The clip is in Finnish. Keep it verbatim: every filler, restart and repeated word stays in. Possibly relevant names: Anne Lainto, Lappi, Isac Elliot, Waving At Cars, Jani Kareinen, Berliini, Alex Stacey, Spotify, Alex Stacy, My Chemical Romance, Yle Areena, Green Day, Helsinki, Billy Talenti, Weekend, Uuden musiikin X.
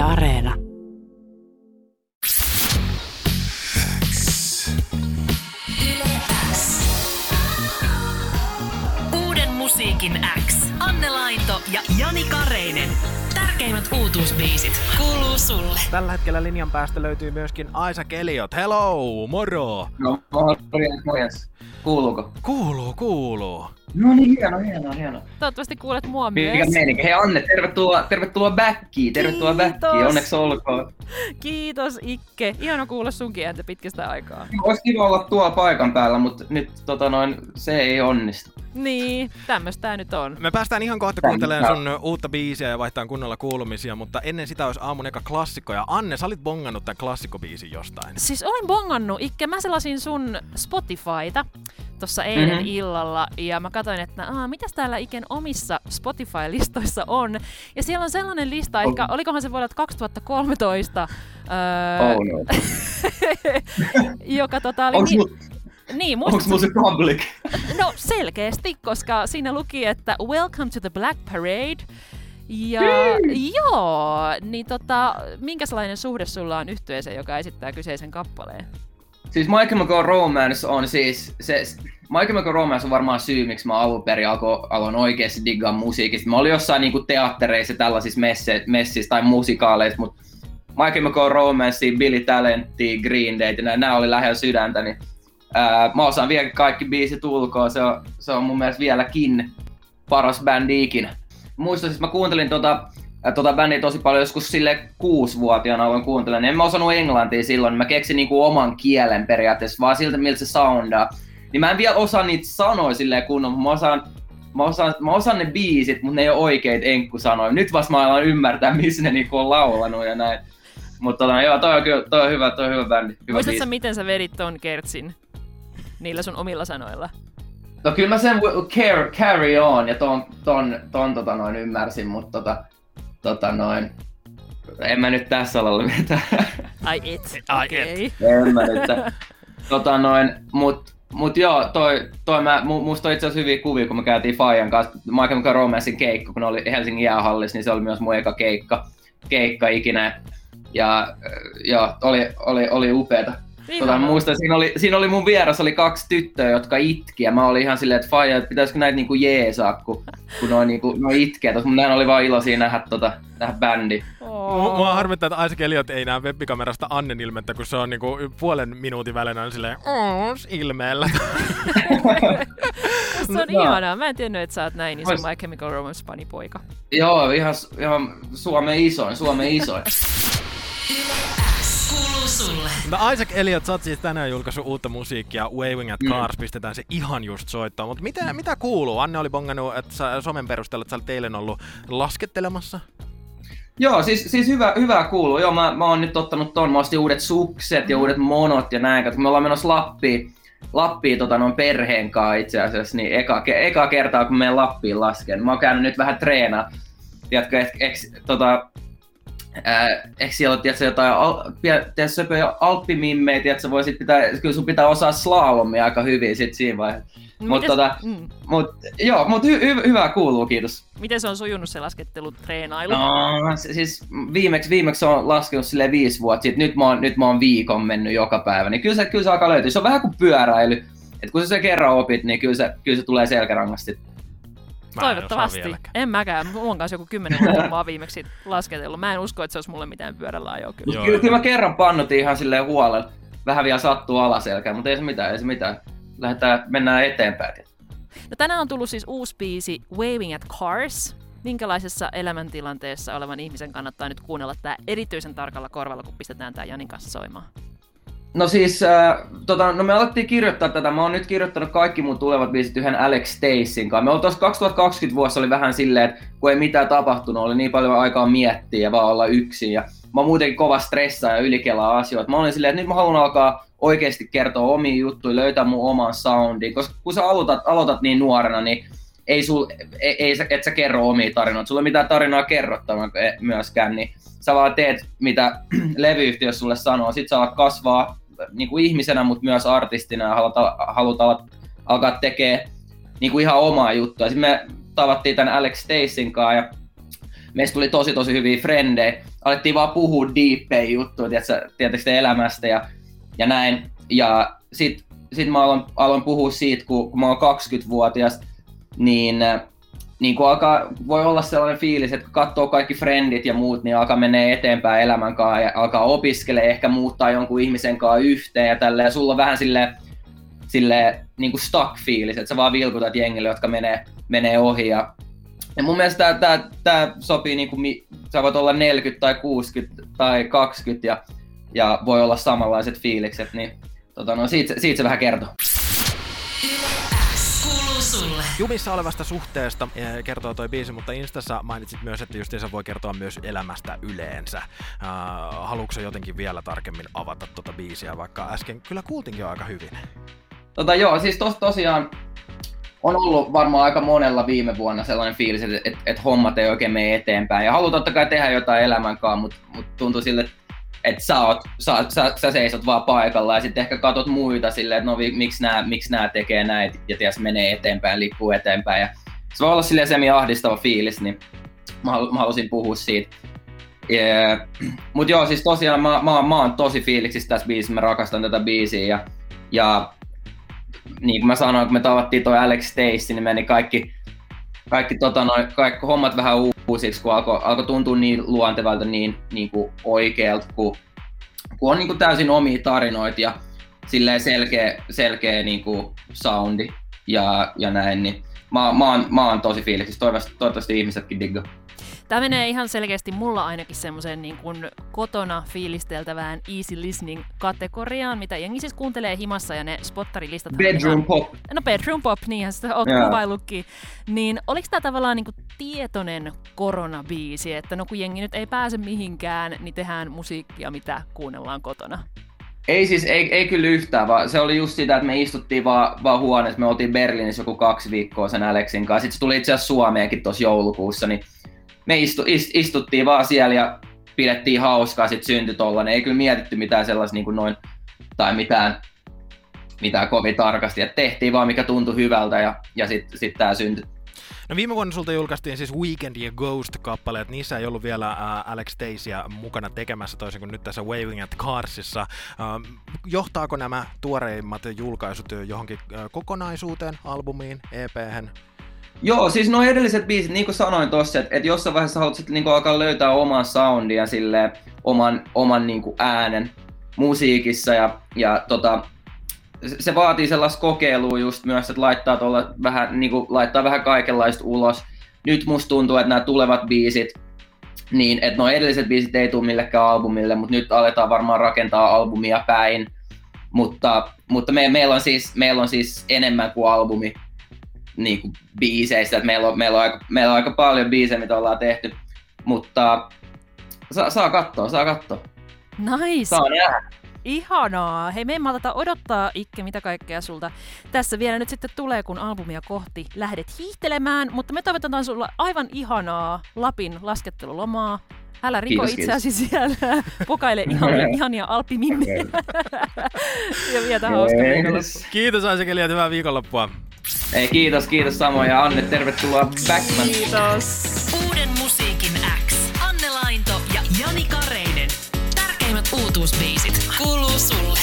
Yle Areena. Uuden musiikin X. Anne Lainto ja Jani Kareinen. Tärkeimmät uutuusbiisit kuuluu sulle. Tällä hetkellä linjan päästä löytyy myöskin Isac Elliot. Hello, moro! No, morjens, morjens. Kuuluuko? Kuuluu, kuuluu. No niin, hieno, hieno, hieno. Toivottavasti kuulet mua myös. Mikä meininki? Hei Anne, tervetuloa, tervetuloa backiin, tervetuloa backiin, onneksi olkoon. Kiitos Ikke, ihana kuulla sunkin ääntä pitkästä aikaa. Olisi kiva olla tuolla paikan päällä, mutta nyt tota noin, se ei onnistu. Niin, tämmöistä tää nyt on. Me päästään ihan kohta kuuntelemaan sun uutta biisiä ja vaihtaan kunnolla kuulumisia, mutta ennen sitä olisi aamun eka klassikko. Ja Anne, sä olit bongannut tän klassikkobiisin jostain. Siis olen bongannut, Ikke, mä selasin sun Spotifyta tossa eilen mm-hmm. illalla ja mä katsoin, että aah, mitäs täällä Iken omissa Spotify-listoissa on. Ja siellä on sellainen lista, oh. että olikohan se vuodelta kaksituhattakolmetoista, öö, oh no. joka tota oli... Oh, ni- Niin, musta... Onks mun se public? No selkeästi, koska siinä luki, että Welcome to the Black Parade. Ja mm. joo, niin tota, minkälainen suhde sulla on yhtyeeseen, joka esittää kyseisen kappaleen? Siis My Chemical Romance on siis, se, My Chemical Romance on varmaan syy, miksi mä alun perin aloin oikeesti diggaan musiikista. Mä olin jossain niinku teattereissa tällaisissa messe, messissä tai musikaaleissa, mutta My Chemical Romance, Billy Talenti, Green Day, nää, nää oli lähellä sydäntäni. Ää, mä osaan vielä kaikki biisit ulkoa, se on, se on mun mielestä vieläkin paras bändi ikinä. Muistan, siis mä kuuntelin tota, tota bändiä tosi paljon, joskus sille kuusivuotiaana aloin kuuntelemaan, niin en mä osannut englantia silloin, niin mä keksin niinku oman kielen periaatteessa, vaan siltä miltä se soundaa. Niin mä en vielä osaa niitä sanoja silleen kunnolla, mä osaan, mä, osaan, mä osaan ne biisit, mut ne ei oo oikeita enkkusanoja. Nyt vasta mä alan ymmärtää, missä ne niinku on laulanut ja näin. Mut tota, joo, toi on, kyllä, toi on hyvä, toi on hyvä bändi, hyvä. Muistatko sä, miten sä vedit ton kertsin? Niillä sun omilla sanoilla. No kyllä mä sen care, carry on ja ton, ton, ton tota noin ymmärsin, mutta tota, tota noin, en mä nyt tässä alalla mitään. Ai et, ai et. En mä nyt tä... tota noin, mut, mut joo, toi, toi mä, musta on itse asiassa hyviä kuvia, kun me käytiin Fajan kanssa. My Chemical Romancein keikka, kun oli Helsingin jäähallissa, niin se oli myös mun eka keikka, keikka ikinä. Ja joo, oli, oli, oli upeeta. Tota, muistan, siinä oli, siinä oli mun vieras oli kaksi tyttöä, jotka itki ja mä olin ihan silleen, että faija, että pitäisikö näitä niinku jeesaa, kun, kun noi, niinku, noi itkee. Tos, mun näin oli vaan iloisia nähdä tota, tähän bändi. Oh. M- mua harmittaa, että Isac Elliot ei näe webbikamerasta Annen ilmettä, kun se on niinku puolen minuutin välein on silleen oos ilmeellä. Se on no. ihanaa. Mä en tiennyt, että sä oot näin iso Ois... My Chemical Romance -fani poika. Joo, ihan, ihan Suomen isoin, Suomen isoin. No Isac Elliot, sä oot siis tänään julkaissut uutta musiikkia, Waving At Cars, mm. pistetään se ihan just soittaa, mutta mitä, mitä kuuluu? Anne oli bongannut, että sä somen perusteella, että sä olet eilen ollut laskettelemassa. Joo, siis, siis hyvä, hyvä kuuluu. Joo, mä, mä oon nyt ottanut ton, mä ostin uudet sukset ja uudet monot ja näin, kun me ollaan menossa Lappiin, Lappiin tota, noin perheen kanssa itse asiassa, niin eka, eka kertaa kun menen Lappiin lasken. Mä oon käynyt nyt vähän treenaa, tiedätkö, et, et, et, tota... Äh, eikö siellä ole tiiätkö, jotain al- pia- söpöjä alppimimmejä, tiiätkö, voi sit pitää, kyllä sun pitää osaa slalomia aika hyvin sit siinä vaiheessa. Mut, tota, mm. mut, joo, mut hy- hy- hyvää kuuluu, kiitos. Miten se on sujunut se laskettelutreenailu? No, siis viimeksi, viimeksi on laskenut silleen viisi vuotta sitten, nyt mä oon, nyt mä oon viikon mennyt joka päivä, niin kyllä se, kyllä se alkaa löytyä. Se on vähän kuin pyöräily, et kun sä se kerran opit, niin kyllä se, kyllä se tulee selkärangasti. Mä toivottavasti. En, en mäkään. Mulla on kanssa joku kymmenen vuotta, kun mä oon viimeksi lasketellut. Mä en usko, että se olisi mulle mitään pyörällä ajoa kyllä. Joo, kyllä, kyllä mä kerran pannutin ihan silleen huolella. Vähän vielä sattuu alaselkään, mutta ei se mitään, ei se mitään. Lähdetään, mennään eteenpäin. No tänään on tullut siis uusi biisi Waving at Cars. Minkälaisessa elämäntilanteessa olevan ihmisen kannattaa nyt kuunnella tää erityisen tarkalla korvalla, kun pistetään tää Janin kanssa soimaan? No siis, äh, tota, no me alettiin kirjoittaa tätä. Mä oon nyt kirjoittanut kaikki mun tulevat biisit yhden Alex Stacyn kanssa. Me oltiin tuossa kaksituhattakaksikymmentä vuosi oli vähän silleen, että kun ei mitään tapahtunut, oli niin paljon aikaa miettiä ja vaan olla yksin. Ja mä oon muutenkin kova stressaa ja ylikelaa asioita. Mä olin silleen, että nyt mä haluan alkaa oikeasti kertoa omia juttuja, löytää mun oman soundin. Koska kun sä aloitat, aloitat niin nuorena, niin ei sul, ei, ei, et sä kerro omia tarinoita. Sulla ei mitään tarinaa kerrottavaa myöskään, niin sä vaan teet mitä levyyhtiö sulle sanoo. Sit sä alat kasvaa niinku ihmisenä, mutta myös artistina ja haluta, haluta al- alkaa tekemään niinku ihan omaa juttua. Sitten me tavattiin tän Alex Stacyn kanssa ja meistä tuli tosi tosi hyviä frendejä. Alettiin vaan puhua deeppejä juttuja, tietysti elämästä ja, ja näin. Ja sit, sit mä aloin, aloin puhua siitä, kun, kun mä oon kaksikymmentävuotias, niin, niin kun alkaa, voi olla sellainen fiilis, että kun katsoo kaikki frendit ja muut, niin alkaa menee eteenpäin elämän kanssa ja alkaa opiskelemaan, ehkä muuttaa jonkun ihmisen kanssa yhteen ja tälleen. Ja sulla on vähän silleen, silleen niin kuin stuck-fiilis, että sä vaan vilkutat jengille, jotka menee, menee ohi. Ja, ja mun mielestä tää, tää, tää sopii, niin kuin, sä voit olla neljäkymmentä tai kuusikymmentä tai kaksikymmentä ja, ja voi olla samanlaiset fiilikset, niin tota, no, siitä, siitä se vähän kertoo. Jumissa olevasta suhteesta kertoo toi biisi, mutta Instassa mainitsit myös, että justiinsa voi kertoa myös elämästä yleensä. Haluatko jotenkin vielä tarkemmin avata tota biisiä, vaikka äsken kyllä kuultiinkin aika hyvin? Tota joo, siis tos, tosiaan on ollut varmaan aika monella viime vuonna sellainen fiilis, että et, et hommat ei oikein mene eteenpäin. Ja haluan totta kai tehdä jotain elämänkaan, mutta mut tuntuu sille, että sä, sä, sä, sä seisot vaan paikalla ja sitten ehkä katot muita silleen, että no miksi nää, miksi nää tekee näitä ja ties menee eteenpäin, liikkuu eteenpäin. Ja se voi olla silleen semi-ahdistava fiilis, niin mä, halu, mä halusin puhua siitä. Yeah. Mutta joo, siis tosiaan mä, mä, mä oon tosi fiiliksissä tässä biisissä, mä rakastan tätä biisiä. Ja, ja niin kuin mä sanoin, kun me tavattiin toi Alex Stacey, niin meni kaikki, kaikki, tota, no, kaikki hommat vähän uusiksi, kun alkoi alko tuntua niin luontevalta, niin, niin kuin oikealta, kun, kun on niin kuin täysin omia tarinoita ja silleen selkeä, selkeä niin kuin soundi ja, ja näin. Niin mä, mä, oon, mä oon tosi fiiliksissä, toivottavasti, toivottavasti ihmisetkin digga. Tämä menee ihan selkeästi mulla ainakin semmoiseen niin kuin kotona fiilisteltävään easy listening -kategoriaan, mitä jengi siis kuuntelee himassa ja ne spottarilistat... Bedroom ihan... pop. No bedroom pop, niinhän sitä oot yeah. kuvaillutkin. Niin oliks tää tavallaan niin kuin tietoinen koronabiisi, että no kun jengi nyt ei pääse mihinkään, niin tehdään musiikkia, mitä kuunnellaan kotona? Ei siis, ei, ei kyllä yhtään, vaan se oli just sitä, että me istuttiin vaan, vaan huoneessa, me oltiin Berliinissä joku kaksi viikkoa sen Alexin kanssa, sit se tuli itse asiassa Suomeenkin tossa joulukuussa, niin me istu, ist, istuttiin vaan siellä ja pidettiin hauskaa, sit syntyi tollanen. Ei kyllä mietitty mitään sellas niinku noin tai mitään, mitään kovin tarkasti. Et tehtiin vaan mikä tuntui hyvältä ja, ja sit, sit tää syntyi. No viime vuonna sulta julkaistiin siis Weekend ja Ghost-kappaleet. Niissä ei ollut vielä ä, Alex Staceyä mukana tekemässä, toisin kuin nyt tässä Waving at Carsissa. Ä, johtaako nämä tuoreimmat julkaisut johonkin ä, kokonaisuuteen, albumiin, E P:hen? Joo, siis nuo edelliset biisit, niin kuin sanoin tossa, että et jossain vaiheessa haluat sitten niinku alkaa löytää oman soundia silleen, oman, oman niinku äänen musiikissa ja, ja tota, se vaatii sellaista kokeilua just myös, että laittaa, tolla vähän, niinku, laittaa vähän kaikenlaista ulos. Nyt musta tuntuu, että nämä tulevat biisit, niin että nuo edelliset biisit ei tule millekään albumille, mutta nyt aletaan varmaan rakentaa albumia päin, mutta, mutta me, meillä on siis, meillä on siis enemmän kuin albumi. Niinku biiseistä, että meillä on, meillä, on aika, meillä on aika paljon biisejä, mitä ollaan tehty, mutta saa, saa katsoa, saa katsoa. Nice! Saa nähdä. Ihanaa! Hei, me ei malta odottaa, Ikke, mitä kaikkea sulta tässä vielä nyt sitten tulee, kun albumia kohti lähdet hiihtelemään, mutta me toivotetaan sulla aivan ihanaa Lapin laskettelulomaa. Älä riko kiitos, itseäsi kiitos. Siellä, pokaile ihania, ihania alpiminnejä ja vietä hauskaa viikonloppua. Kiitos Isac Elliot, hyvää viikonloppua! Ei, kiitos, kiitos samoin ja Anne, tervetuloa Backman. Kiitos. Uuden musiikin X, Anne Lainto ja Jani Kareinen. Tärkeimmät uutuusbiisit kuuluu sulle.